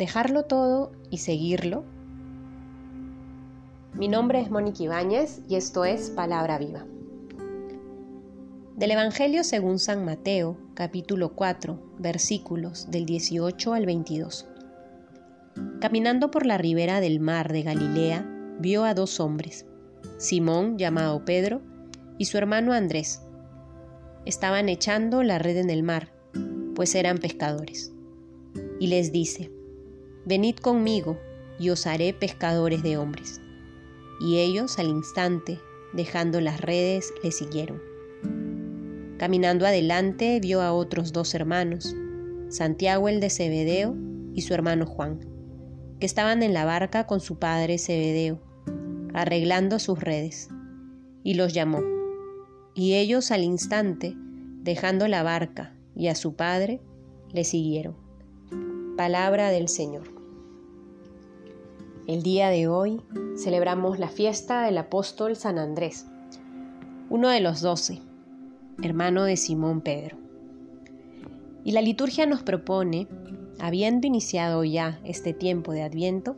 ¿Dejarlo todo y seguirlo? Mi nombre es Mónica Ibáñez y esto es Palabra Viva. Del Evangelio según San Mateo, capítulo 4, versículos del 18 al 22. Caminando por la ribera del mar de Galilea, vio a dos hombres, Simón, llamado Pedro, y su hermano Andrés. Estaban echando la red en el mar, pues eran pescadores. Y les dice: «Venid conmigo, y os haré pescadores de hombres». Y ellos, al instante, dejando las redes, le siguieron. Caminando adelante, vio a otros dos hermanos, Santiago el de Cebedeo y su hermano Juan, que estaban en la barca con su padre Cebedeo, arreglando sus redes, y los llamó. Y ellos al instante, dejando la barca y a su padre, le siguieron. Palabra del Señor. El día de hoy celebramos la fiesta del apóstol San Andrés, uno de los 12, hermano de Simón Pedro. Y la liturgia nos propone, habiendo iniciado ya este tiempo de Adviento,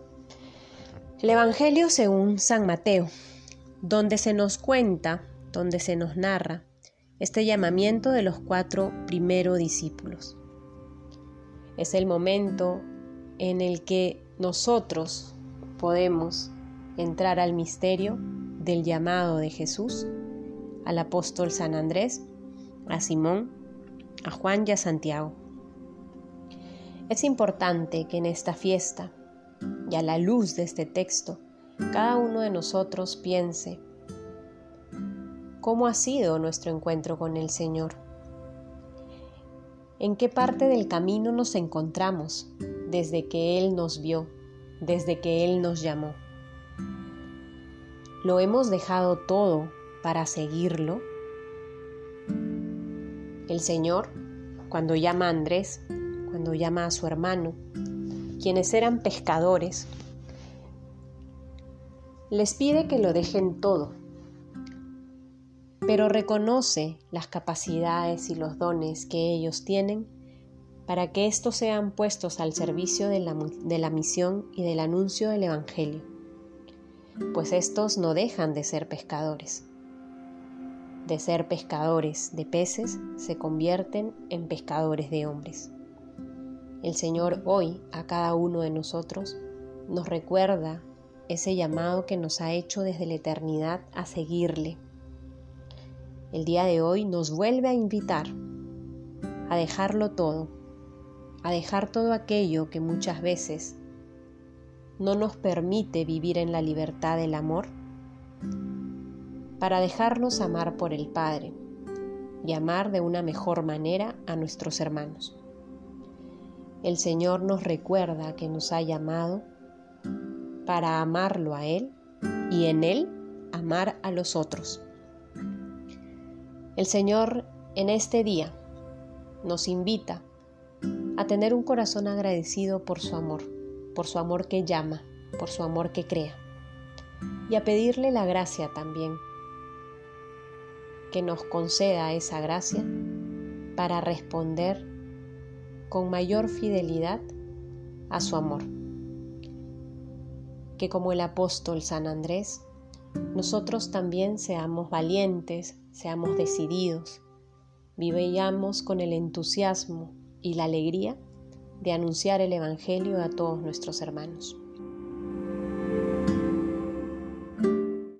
el Evangelio según San Mateo, donde se nos narra este llamamiento de los 4 primeros discípulos. Es el momento en el que nosotros podemos entrar al misterio del llamado de Jesús, al apóstol San Andrés, a Simón, a Juan y a Santiago. Es importante que en esta fiesta y a la luz de este texto, cada uno de nosotros piense cómo ha sido nuestro encuentro con el Señor, en qué parte del camino nos encontramos desde que Él nos vio, desde que Él nos llamó. ¿Lo hemos dejado todo para seguirlo? El Señor, cuando llama a Andrés, cuando llama a su hermano, quienes eran pescadores, les pide que lo dejen todo, pero reconoce las capacidades y los dones que ellos tienen para que estos sean puestos al servicio de la misión y del anuncio del Evangelio, pues estos no dejan de ser pescadores. De ser pescadores de peces, se convierten en pescadores de hombres. El Señor hoy a cada uno de nosotros nos recuerda ese llamado que nos ha hecho desde la eternidad a seguirle. El día de hoy nos vuelve a invitar a dejarlo todo, a dejar todo aquello que muchas veces no nos permite vivir en la libertad del amor, para dejarnos amar por el Padre y amar de una mejor manera a nuestros hermanos. El Señor nos recuerda que nos ha llamado para amarlo a Él y en Él amar a los otros. El Señor en este día nos invita a tener un corazón agradecido por su amor que llama, por su amor que crea, y a pedirle la gracia también, que nos conceda esa gracia para responder con mayor fidelidad a su amor. Que como el apóstol San Andrés, nosotros también seamos valientes, seamos decididos, vivamos con el entusiasmo y la alegría de anunciar el Evangelio a todos nuestros hermanos.